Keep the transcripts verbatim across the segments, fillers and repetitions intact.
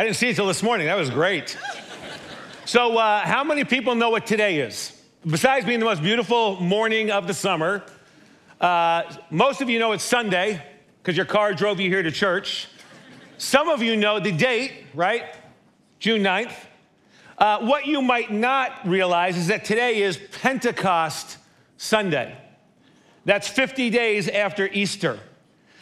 I didn't see it till this morning. That was great. So uh, how many people know what today is? Besides being the most beautiful morning of the summer, uh, most of you know it's Sunday because your car drove you here to church. Some of you know the date, right? June ninth. Uh, what you might not realize is that today is Pentecost Sunday. That's fifty days after Easter.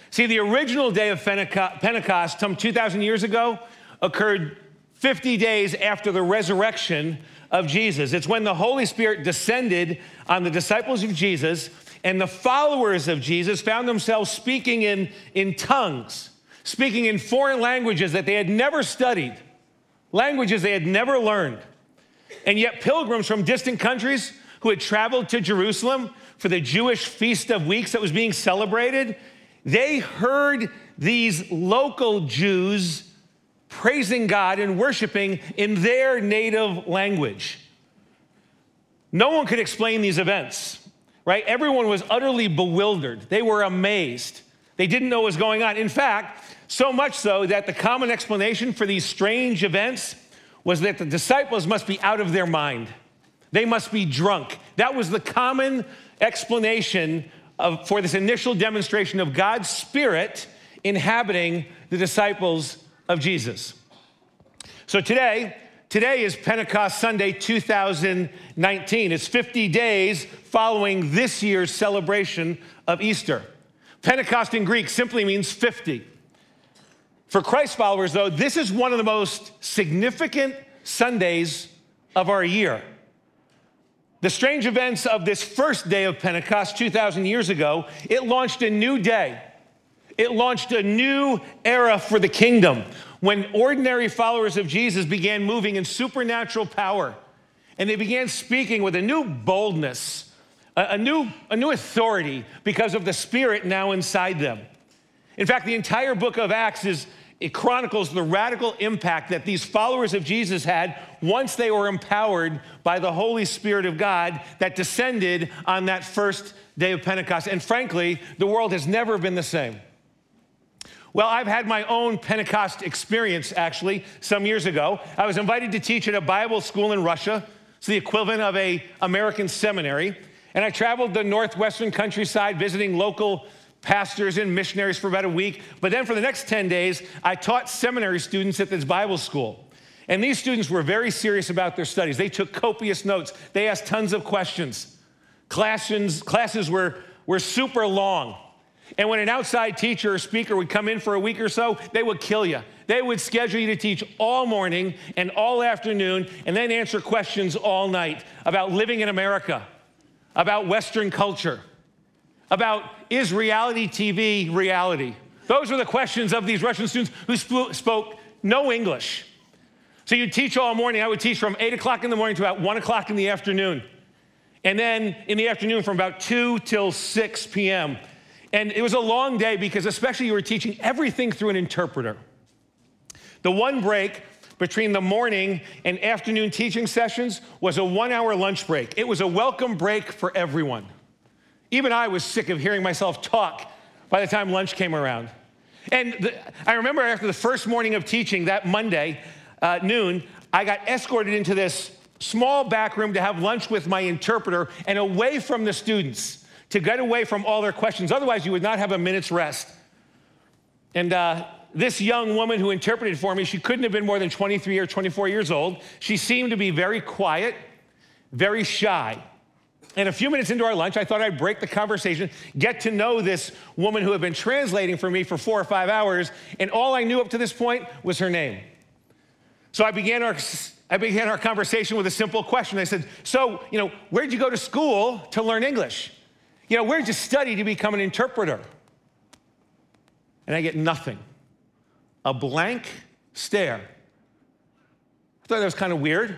See, the original day of Pentecost, some two thousand years ago, occurred fifty days after the resurrection of Jesus. It's when the Holy Spirit descended on the disciples of Jesus, and the followers of Jesus found themselves speaking in, in tongues, speaking in foreign languages that they had never studied, languages they had never learned. And yet pilgrims from distant countries who had traveled to Jerusalem for the Jewish Feast of Weeks that was being celebrated, they heard these local Jews praising God and worshiping in their native language. No one could explain these events, right? Everyone was utterly bewildered. They were amazed. They didn't know what was going on. In fact, so much so that the common explanation for these strange events was that the disciples must be out of their mind. They must be drunk. That was the common explanation of, for this initial demonstration of God's Spirit inhabiting the disciples of Jesus. So today, today is Pentecost Sunday two thousand nineteen. It's fifty days following this year's celebration of Easter. Pentecost in Greek simply means fifty. For Christ followers, though, this is one of the most significant Sundays of our year. The strange events of this first day of Pentecost two thousand years ago, it launched a new day. It launched a new era for the kingdom when ordinary followers of Jesus began moving in supernatural power, and they began speaking with a new boldness, a new, a new authority because of the Spirit now inside them. In fact, the entire book of Acts is, it chronicles the radical impact that these followers of Jesus had once they were empowered by the Holy Spirit of God that descended on that first day of Pentecost. And frankly, the world has never been the same. Well, I've had my own Pentecost experience, actually, some years ago. I was invited to teach at a Bible school in Russia. It's the equivalent of an American seminary. And I traveled the northwestern countryside visiting local pastors and missionaries for about a week. But then for the next ten days, I taught seminary students at this Bible school. And these students were very serious about their studies. They took copious notes. They asked tons of questions. Classes, classes were, were super long. And when an outside teacher or speaker would come in for a week or so, they would kill you. They would schedule you to teach all morning and all afternoon and then answer questions all night about living in America, about Western culture, about is reality T V reality? Those were the questions of these Russian students who sp- spoke no English. So you'd teach all morning. I would teach from eight o'clock in the morning to about one o'clock in the afternoon. And then in the afternoon from about two till six p.m. And it was a long day because especially you were teaching everything through an interpreter. The one break between the morning and afternoon teaching sessions was a one-hour lunch break. It was a welcome break for everyone. Even I was sick of hearing myself talk by the time lunch came around. And the, I remember after the first morning of teaching that Monday, uh, noon, I got escorted into this small back room to have lunch with my interpreter and away from the students to get away from all their questions. Otherwise, you would not have a minute's rest. And uh, this young woman who interpreted for me, she couldn't have been more than twenty-three or twenty-four years old. She seemed to be very quiet, very shy. And a few minutes into our lunch, I thought I'd break the conversation, get to know this woman who had been translating for me for four or five hours, and all I knew up to this point was her name. So I began our I began our conversation with a simple question. I said, so, you know, where'd you go to school to learn English? You know, where'd you study to become an interpreter? And I get nothing. A blank stare. I thought that was kind of weird.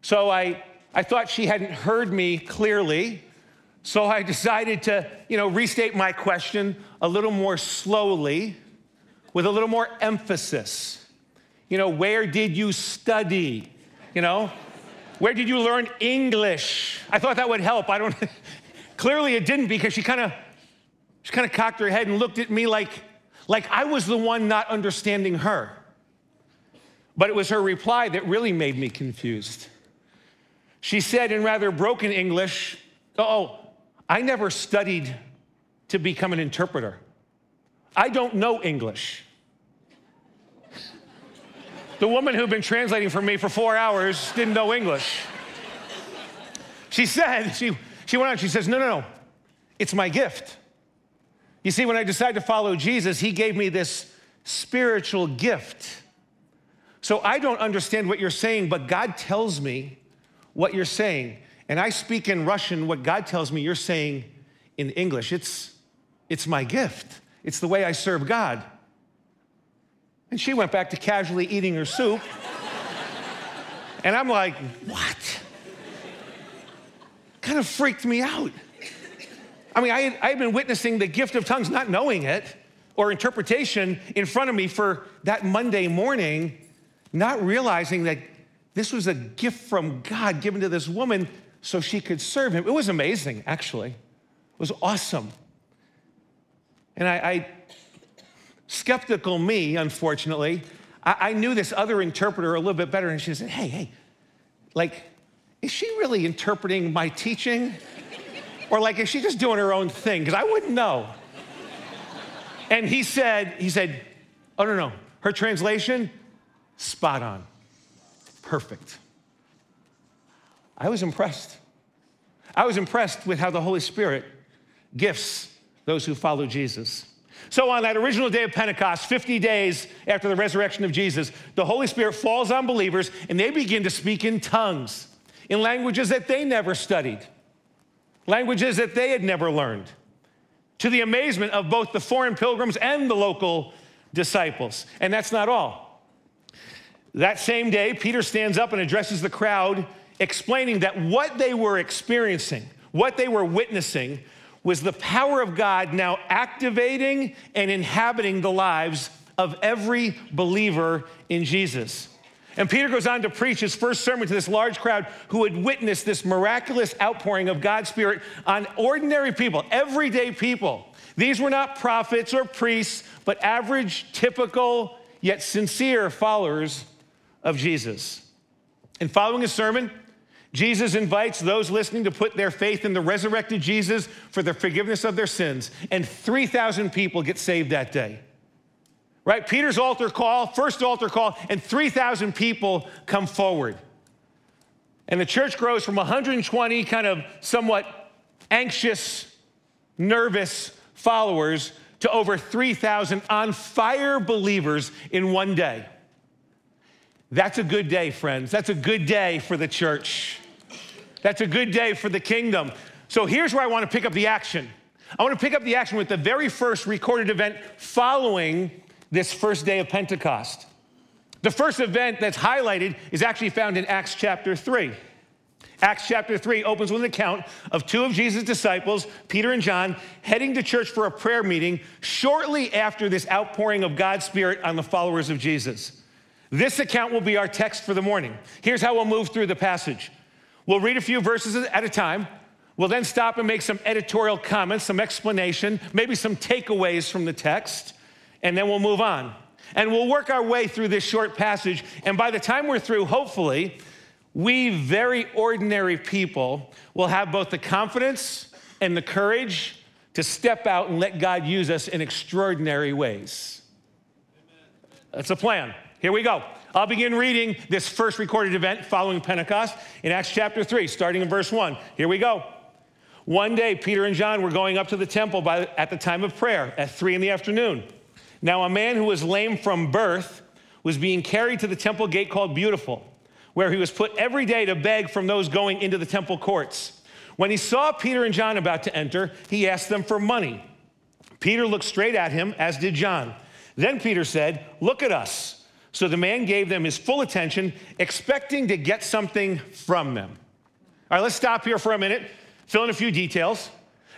So I... I thought she hadn't heard me clearly, so I decided to, you know, restate my question a little more slowly with a little more emphasis. You know, where did you study? You know, where did you learn English? I thought that would help. I don't, clearly it didn't because she kind of, she kind of cocked her head and looked at me like, like I was the one not understanding her. But it was her reply that really made me confused. She said in rather broken English, oh, I never studied to become an interpreter. I don't know English. The woman who'd been translating for me for four hours didn't know English. She said, she, she went on, she says, no, no, no, it's my gift. You see, when I decided to follow Jesus, he gave me this spiritual gift. So I don't understand what you're saying, but God tells me what you're saying. And I speak in Russian what God tells me you're saying in English. It's, it's my gift. It's the way I serve God. And she went back to casually eating her soup. And I'm like, what? Kind of freaked me out. I mean, I had, I had been witnessing the gift of tongues, not knowing it, or interpretation in front of me for that Monday morning, not realizing that this was a gift from God given to this woman so she could serve him. It was amazing, actually. It was awesome. And I, I skeptical me, unfortunately, I, I knew this other interpreter a little bit better, and she said, hey, hey, like, is she really interpreting my teaching? Or like, is she just doing her own thing? Because I wouldn't know. And he said, he said, oh, no, no, her translation, spot on. Perfect. I was impressed. I was impressed with how the Holy Spirit gifts those who follow Jesus. So on that original day of Pentecost, fifty days after the resurrection of Jesus, the Holy Spirit falls on believers and they begin to speak in tongues, in languages that they never studied, languages that they had never learned, to the amazement of both the foreign pilgrims and the local disciples. And that's not all. That same day, Peter stands up and addresses the crowd, explaining that what they were experiencing, what they were witnessing, was the power of God now activating and inhabiting the lives of every believer in Jesus. And Peter goes on to preach his first sermon to this large crowd who had witnessed this miraculous outpouring of God's Spirit on ordinary people, everyday people. These were not prophets or priests, but average, typical, yet sincere followers of Jesus. And following his sermon, Jesus invites those listening to put their faith in the resurrected Jesus for the forgiveness of their sins. And three thousand people get saved that day. Right? Peter's altar call, first altar call, and three thousand people come forward. And the church grows from one hundred twenty kind of somewhat anxious, nervous followers to over three thousand on fire believers in one day. That's a good day, friends. That's a good day for the church. That's a good day for the kingdom. So here's where I want to pick up the action. I want to pick up the action with the very first recorded event following this first day of Pentecost. The first event that's highlighted is actually found in Acts chapter three. Acts chapter three opens with an account of two of Jesus' disciples, Peter and John, heading to church for a prayer meeting shortly after this outpouring of God's Spirit on the followers of Jesus. This account will be our text for the morning. Here's how we'll move through the passage. We'll read a few verses at a time. We'll then stop and make some editorial comments, some explanation, maybe some takeaways from the text, and then we'll move on. And we'll work our way through this short passage, and by the time we're through, hopefully, we very ordinary people will have both the confidence and the courage to step out and let God use us in extraordinary ways. That's a plan. Here we go. I'll begin reading this first recorded event following Pentecost in Acts chapter three, starting in verse one. Here we go. One day, Peter and John were going up to the temple by, at the time of prayer at three in the afternoon. Now, a man who was lame from birth was being carried to the temple gate called Beautiful, where he was put every day to beg from those going into the temple courts. When he saw Peter and John about to enter, he asked them for money. Peter looked straight at him, as did John. Then Peter said, "Look at us." So the man gave them his full attention, expecting to get something from them. All right, let's stop here for a minute, fill in a few details.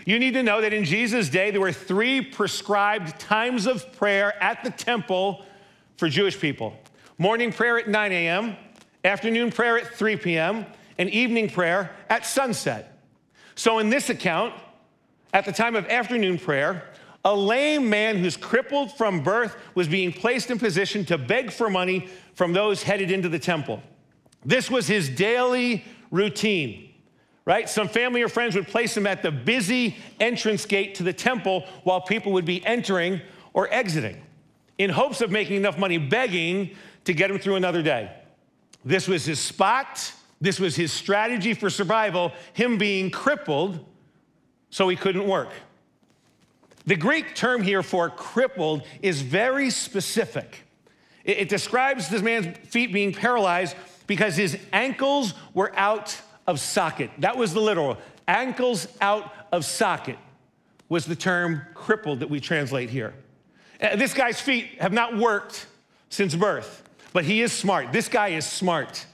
You need to know that in Jesus' day, there were three prescribed times of prayer at the temple for Jewish people. Morning prayer at nine a.m., afternoon prayer at three p.m., and evening prayer at sunset. So in this account, at the time of afternoon prayer, A lame man who's crippled from birth was being placed in position to beg for money from those headed into the temple. This was his daily routine, right? Some family or friends would place him at the busy entrance gate to the temple while people would be entering or exiting in hopes of making enough money begging to get him through another day. This was his spot. This was his strategy for survival, him being crippled so he couldn't work. The Greek term here for crippled is very specific. It, it describes this man's feet being paralyzed because his ankles were out of socket. That was the literal. Ankles out of socket was the term crippled that we translate here. Uh, this guy's feet have not worked since birth, but he is smart. This guy is smart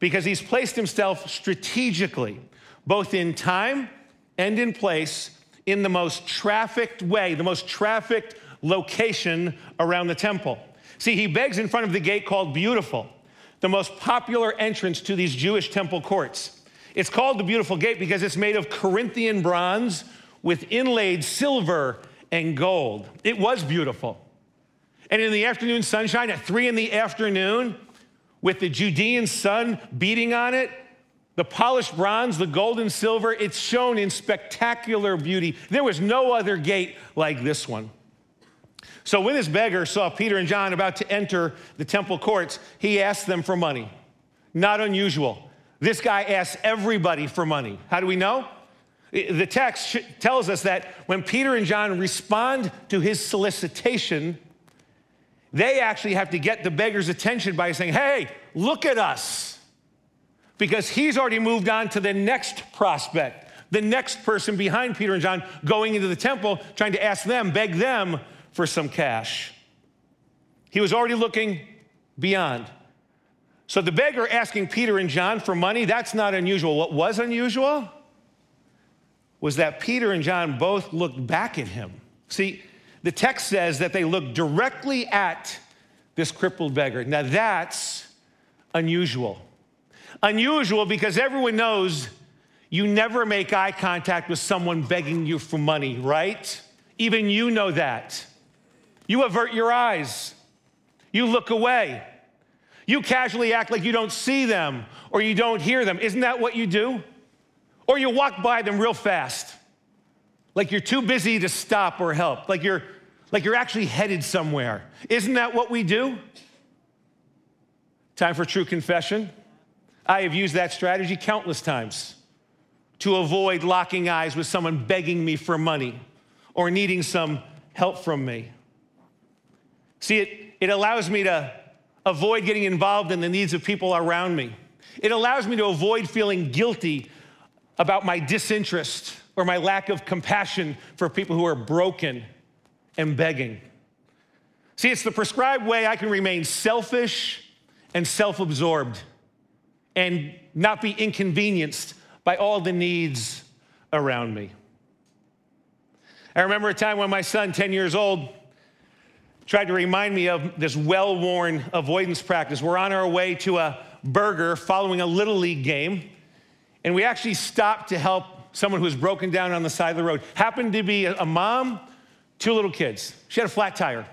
because he's placed himself strategically, both in time and in place, in the most trafficked way, the most trafficked location around the temple. See, he begs in front of the gate called Beautiful, the most popular entrance to these Jewish temple courts. It's called the Beautiful Gate because it's made of Corinthian bronze with inlaid silver and gold. It was beautiful. And in the afternoon sunshine, at three in the afternoon, with the Judean sun beating on it, the polished bronze, the gold and silver, it's shown in spectacular beauty. There was no other gate like this one. So when this beggar saw Peter and John about to enter the temple courts, he asked them for money. Not unusual. This guy asks everybody for money. How do we know? The text tells us that when Peter and John respond to his solicitation, they actually have to get the beggar's attention by saying, "Hey, look at us," because he's already moved on to the next prospect, the next person behind Peter and John going into the temple, trying to ask them, beg them for some cash. He was already looking beyond. So the beggar asking Peter and John for money, that's not unusual. What was unusual was that Peter and John both looked back at him. See, the text says that they looked directly at this crippled beggar. Now that's unusual. Unusual because everyone knows you never make eye contact with someone begging you for money, right? Even you know that. You avert your eyes. You look away. You casually act like you don't see them or you don't hear them. Isn't that what you do? Or you walk by them real fast, like you're too busy to stop or help, like you're, like you're actually headed somewhere. Isn't that what we do? Time for true confession. I have used that strategy countless times to avoid locking eyes with someone begging me for money or needing some help from me. See, it, it allows me to avoid getting involved in the needs of people around me. It allows me to avoid feeling guilty about my disinterest or my lack of compassion for people who are broken and begging. See, it's the prescribed way I can remain selfish and self-absorbed and not be inconvenienced by all the needs around me. I remember a time when my son, ten years old, tried to remind me of this well-worn avoidance practice. We're on our way to a burger following a Little League game, and we actually stopped to help someone who was broken down on the side of the road. Happened to be a mom, two little kids. She had a flat tire.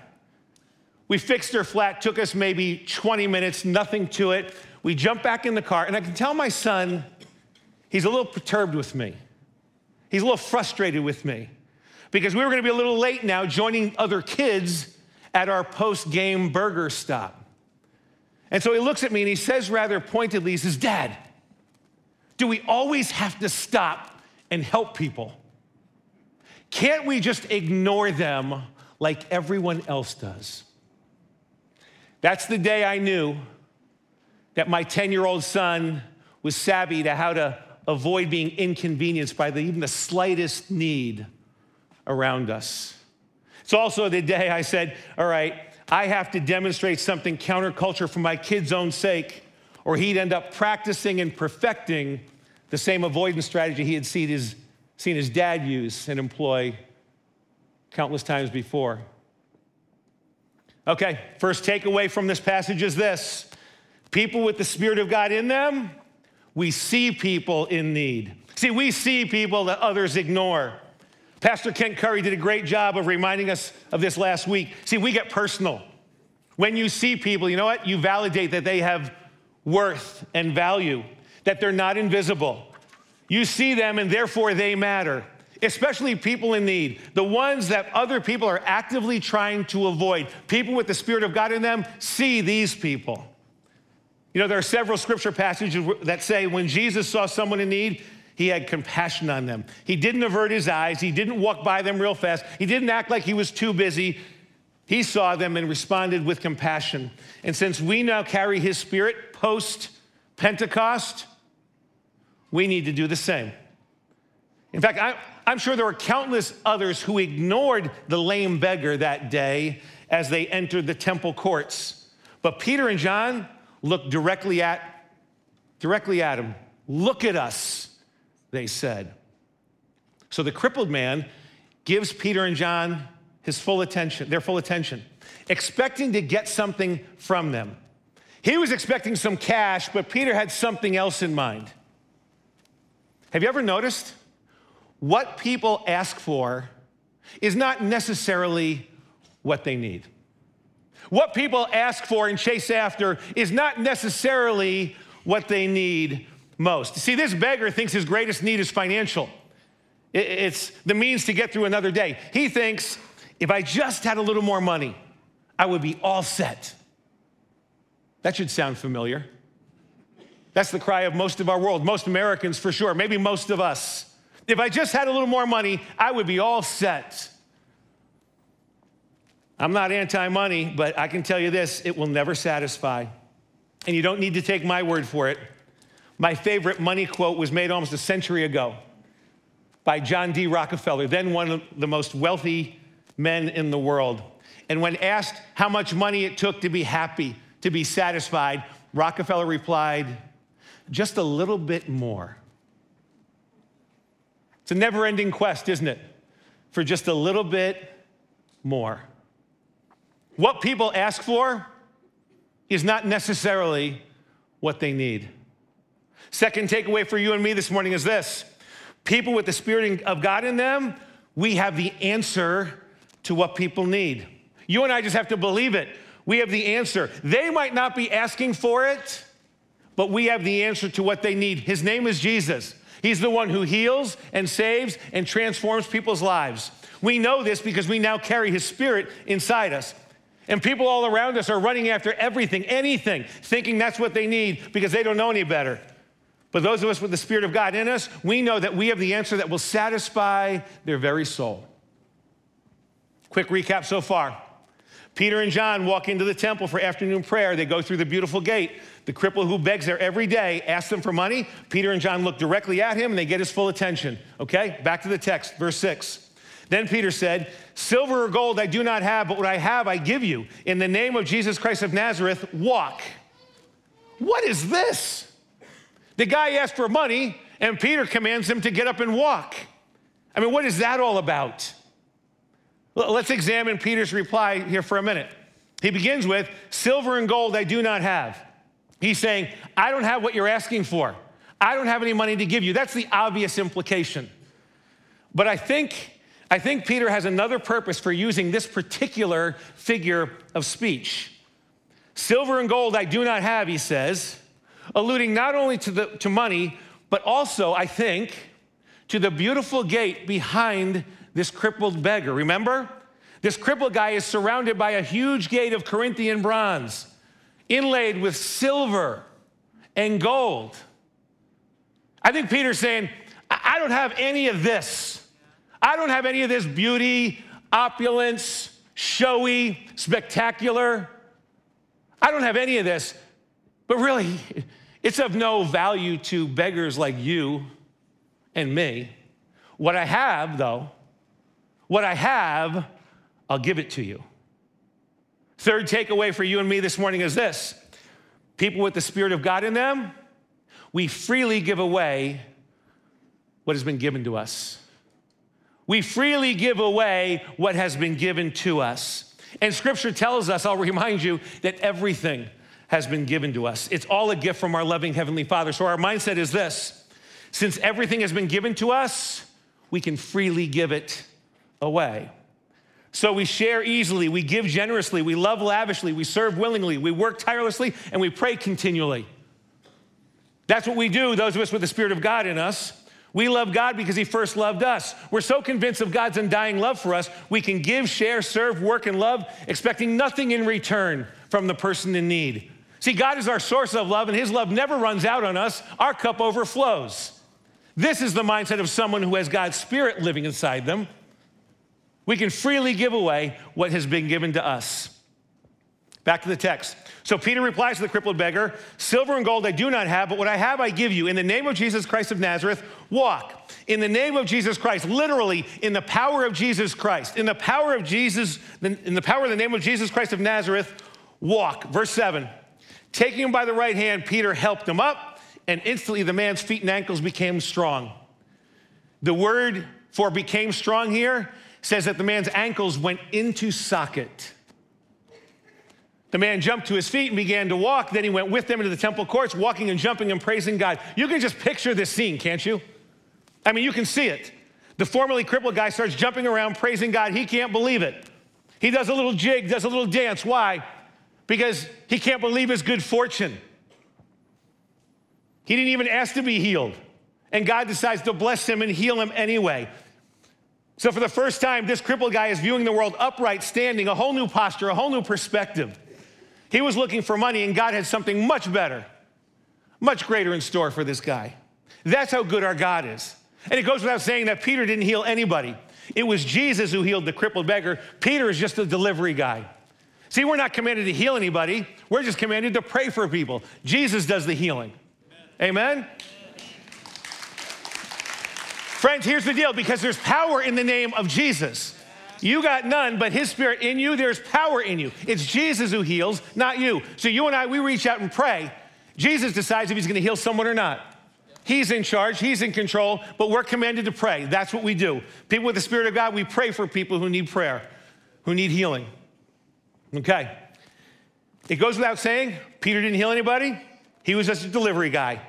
We fixed her flat, took us maybe twenty minutes, nothing to it. We jump back in the car, and I can tell my son, he's a little perturbed with me. He's a little frustrated with me because we were gonna be a little late now joining other kids at our post-game burger stop. And so he looks at me and he says rather pointedly, he says, "Dad, do we always have to stop and help people? Can't we just ignore them like everyone else does?" That's the day I knew that my ten-year-old son was savvy to how to avoid being inconvenienced by the, even the slightest need around us. It's also the day I said, all right, I have to demonstrate something counterculture for my kid's own sake, or he'd end up practicing and perfecting the same avoidance strategy he had seen his, seen his dad use and employ countless times before. Okay, first takeaway from this passage is this. People with the Spirit of God in them, we see people in need. See, we see people that others ignore. Pastor Ken Curry did a great job of reminding us of this last week. See, we get personal. When you see people, you know what? You validate that they have worth and value, that they're not invisible. You see them, and therefore they matter, especially people in need, the ones that other people are actively trying to avoid. People with the Spirit of God in them see these people. You know, there are several scripture passages that say when Jesus saw someone in need, he had compassion on them. He didn't avert his eyes. He didn't walk by them real fast. He didn't act like he was too busy. He saw them and responded with compassion. And since we now carry his Spirit post-Pentecost, we need to do the same. In fact, I, I'm sure there were countless others who ignored the lame beggar that day as they entered the temple courts. But Peter and John looked directly at, directly at him. "Look at us," they said. So the crippled man gives Peter and John his full attention, their full attention, expecting to get something from them. He was expecting some cash, but Peter had something else in mind. Have you ever noticed what people ask for is not necessarily what they need? What people ask for and chase after is not necessarily what they need most. See, this beggar thinks his greatest need is financial. It's the means to get through another day. He thinks, if I just had a little more money, I would be all set. That should sound familiar. That's the cry of most of our world, most Americans for sure, maybe most of us. If I just had a little more money, I would be all set. I'm not anti-money, but I can tell you this, it will never satisfy. And you don't need to take my word for it. My favorite money quote was made almost a century ago by John D. Rockefeller, then one of the most wealthy men in the world. And when asked how much money it took to be happy, to be satisfied, Rockefeller replied, "Just a little bit more." It's a never-ending quest, isn't it? For just a little bit more. What people ask for is not necessarily what they need. Second takeaway for you and me this morning is this. People with the Spirit of God in them, we have the answer to what people need. You and I just have to believe it. We have the answer. They might not be asking for it, but we have the answer to what they need. His name is Jesus. He's the one who heals and saves and transforms people's lives. We know this because we now carry his Spirit inside us. And people all around us are running after everything, anything, thinking that's what they need because they don't know any better. But those of us with the Spirit of God in us, we know that we have the answer that will satisfy their very soul. Quick recap so far. Peter and John walk into the temple for afternoon prayer. They go through the beautiful gate. The cripple who begs there every day asks them for money. Peter and John look directly at him, and they get his full attention. Okay, back to the text, verse six. Then Peter said, "Silver or gold I do not have, but what I have I give you. In the name of Jesus Christ of Nazareth, walk." What is this? The guy asked for money, and Peter commands him to get up and walk. I mean, what is that all about? Let's examine Peter's reply here for a minute. He begins with, "Silver and gold I do not have." He's saying, I don't have what you're asking for. I don't have any money to give you. That's the obvious implication. But I think, I think Peter has another purpose for using this particular figure of speech. "Silver and gold I do not have," he says, alluding not only to, the, to money, but also, I think, to the beautiful gate behind this crippled beggar. Remember? This crippled guy is surrounded by a huge gate of Corinthian bronze, inlaid with silver and gold. I think Peter's saying, I don't have any of this. I don't have any of this beauty, opulence, showy, spectacular. I don't have any of this. But really, it's of no value to beggars like you and me. What I have, though, What I have, I'll give it to you. Third takeaway for you and me this morning is this. People with the Spirit of God in them, we freely give away what has been given to us. We freely give away what has been given to us. And Scripture tells us, I'll remind you, that everything has been given to us. It's all a gift from our loving Heavenly Father. So our mindset is this. Since everything has been given to us, we can freely give it away. So we share easily, we give generously, we love lavishly, we serve willingly, we work tirelessly, and we pray continually. That's what we do, those of us with the Spirit of God in us. We love God because he first loved us. We're so convinced of God's undying love for us, we can give, share, serve, work, and love, expecting nothing in return from the person in need. See, God is our source of love, and his love never runs out on us. Our cup overflows. This is the mindset of someone who has God's Spirit living inside them. We can freely give away what has been given to us. Back to the text. So Peter replies to the crippled beggar, silver and gold I do not have, but what I have I give you. In the name of Jesus Christ of Nazareth, walk. In the name of Jesus Christ, literally in the power of Jesus Christ, in the power of Jesus, in the power of the name of Jesus Christ of Nazareth, walk. Verse seven, taking him by the right hand, Peter helped him up, and instantly the man's feet and ankles became strong. The word for became strong here says that the man's ankles went into socket. The man jumped to his feet and began to walk. Then he went with them into the temple courts, walking and jumping and praising God. You can just picture this scene, can't you? I mean, you can see it. The formerly crippled guy starts jumping around, praising God. He can't believe it. He does a little jig, does a little dance. Why? Because he can't believe his good fortune. He didn't even ask to be healed. And God decides to bless him and heal him anyway. So for the first time, this crippled guy is viewing the world upright, standing, a whole new posture, a whole new perspective. He was looking for money, and God had something much better, much greater in store for this guy. That's how good our God is. And it goes without saying that Peter didn't heal anybody. It was Jesus who healed the crippled beggar. Peter is just a delivery guy. See, we're not commanded to heal anybody. We're just commanded to pray for people. Jesus does the healing. Amen? Amen? Friends, here's the deal. Because there's power in the name of Jesus. You got none, but his Spirit in you, there's power in you. It's Jesus who heals, not you. So you and I, we reach out and pray. Jesus decides if he's going to heal someone or not. He's in charge. He's in control, but we're commanded to pray. That's what we do. People with the Spirit of God, we pray for people who need prayer, who need healing. Okay. It goes without saying, Peter didn't heal anybody. He was just a delivery guy.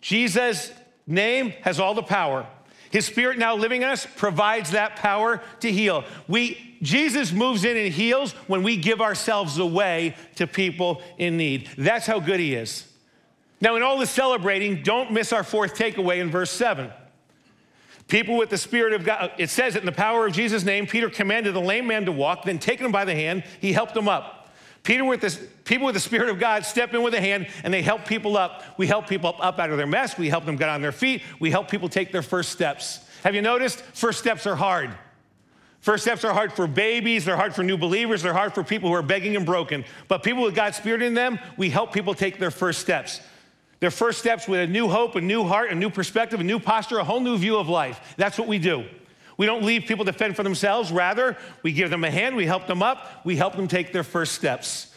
Jesus' name has all the power. His Spirit now living in us provides that power to heal. We, Jesus moves in and heals when we give ourselves away to people in need. That's how good he is. Now, in all this celebrating, don't miss our fourth takeaway in verse seven. People with the Spirit of God, it says it in the power of Jesus' name, Peter commanded the lame man to walk, then taking him by the hand, he helped him up. Peter with the, people with the Spirit of God step in with a hand, and they help people up. We help people up, up out of their mess. We help them get on their feet. We help people take their first steps. Have you noticed? First steps are hard. First steps are hard for babies. They're hard for new believers. They're hard for people who are begging and broken. But people with God's Spirit in them, we help people take their first steps. Their first steps with a new hope, a new heart, a new perspective, a new posture, a whole new view of life. That's what we do. We don't leave people to fend for themselves. Rather, we give them a hand, we help them up, we help them take their first steps.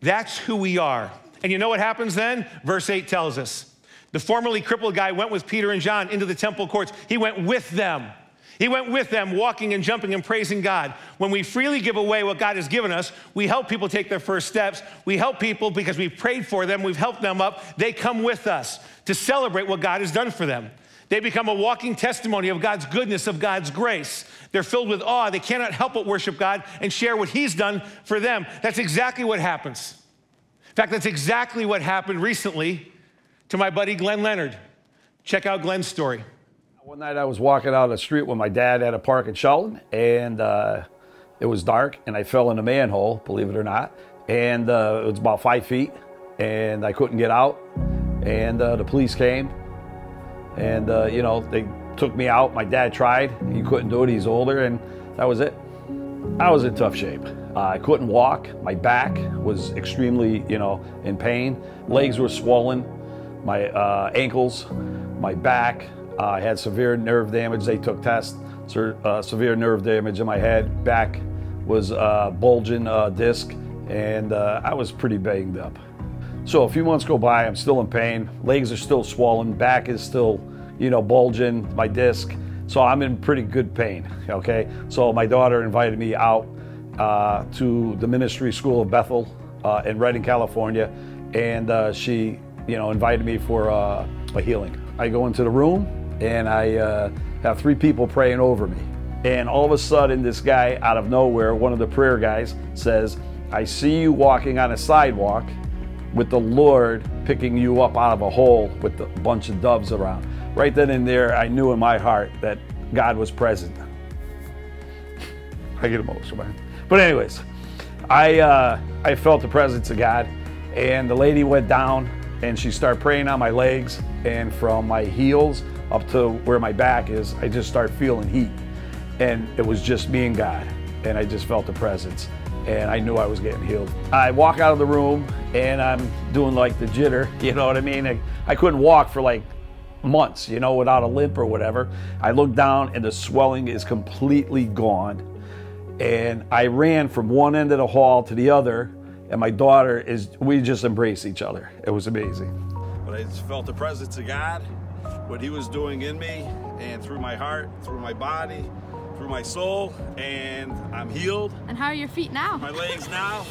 That's who we are. And you know what happens then? Verse eight tells us. The formerly crippled guy went with Peter and John into the temple courts. He went with them. He went with them, walking and jumping and praising God. When we freely give away what God has given us, we help people take their first steps. We help people because we've prayed for them. We've helped them up. They come with us to celebrate what God has done for them. They become a walking testimony of God's goodness, of God's grace. They're filled with awe. They cannot help but worship God and share what he's done for them. That's exactly what happens. In fact, that's exactly what happened recently to my buddy Glenn Leonard. Check out Glenn's story. One night I was walking out of the street with my dad at a park in Shelton, and uh, it was dark, and I fell in a manhole, believe it or not. And uh, it was about five feet, and I couldn't get out. And uh, the police came. And, uh, you know, they took me out. My dad tried. He couldn't do it. He's older. And that was it. I was in tough shape. Uh, I couldn't walk. My back was extremely, you know, in pain. Legs were swollen. My uh, ankles, my back. Uh, I had severe nerve damage. They took tests. Uh, severe nerve damage in my head. Back was uh, bulging uh, disc. And uh, I was pretty banged up. So a few months go by, I'm still in pain. Legs are still swollen. Back is still, you know, bulging, my disc. So I'm in pretty good pain, okay? So my daughter invited me out uh, to the ministry school of Bethel uh, in Redding, California. And uh, she, you know, invited me for uh, a healing. I go into the room and I uh, have three people praying over me. And all of a sudden, this guy out of nowhere, one of the prayer guys, says, I see you walking on a sidewalk with the Lord picking you up out of a hole with a bunch of doves around. Right then and there, I knew in my heart that God was present. I get emotional, man. But anyways, I uh, I felt the presence of God, and the lady went down and she started praying on my legs, and from my heels up to where my back is, I just started feeling heat. And it was just me and God, and I just felt the presence, and I knew I was getting healed. I walk out of the room and I'm doing like the jitter, you know what I mean? I, I couldn't walk for like months, you know, without a limp or whatever. I look down and the swelling is completely gone. And I ran from one end of the hall to the other, and my daughter is, we just embraced each other. It was amazing. But I just felt the presence of God, what He was doing in me, and through my heart, through my body, through my soul, and I'm healed. And how are your feet now? My legs now.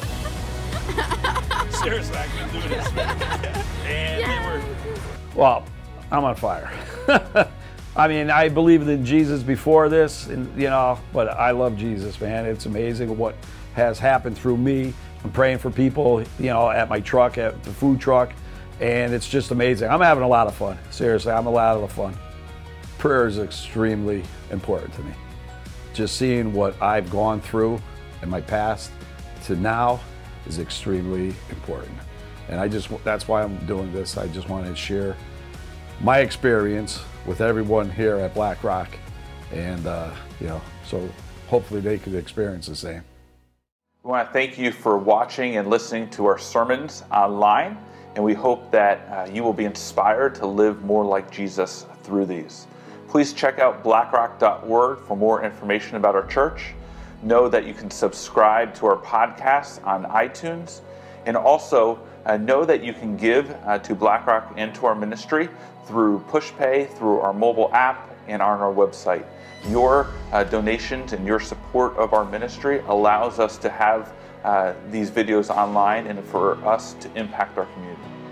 Seriously, I couldn't do this, man. And they were... Well, I'm on fire. I mean, I believed in Jesus before this, and you know, but I love Jesus, man. It's amazing what has happened through me. I'm praying for people, you know, at my truck, at the food truck, and it's just amazing. I'm having a lot of fun. Seriously, I'm a lot of fun. Prayer is extremely important to me. Just seeing what I've gone through in my past to now is extremely important. And I just, that's why I'm doing this. I just want to share my experience with everyone here at Black Rock, and uh, you know, so hopefully they could experience the same. We want to thank you for watching and listening to our sermons online, and we hope that uh, you will be inspired to live more like Jesus through these. Please check out black rock dot org for more information about our church. Know that you can subscribe to our podcast on iTunes, and also Uh, know that you can give uh, to Black Rock and to our ministry through PushPay, through our mobile app, and on our website. Your uh, donations and your support of our ministry allows us to have uh, these videos online and for us to impact our community.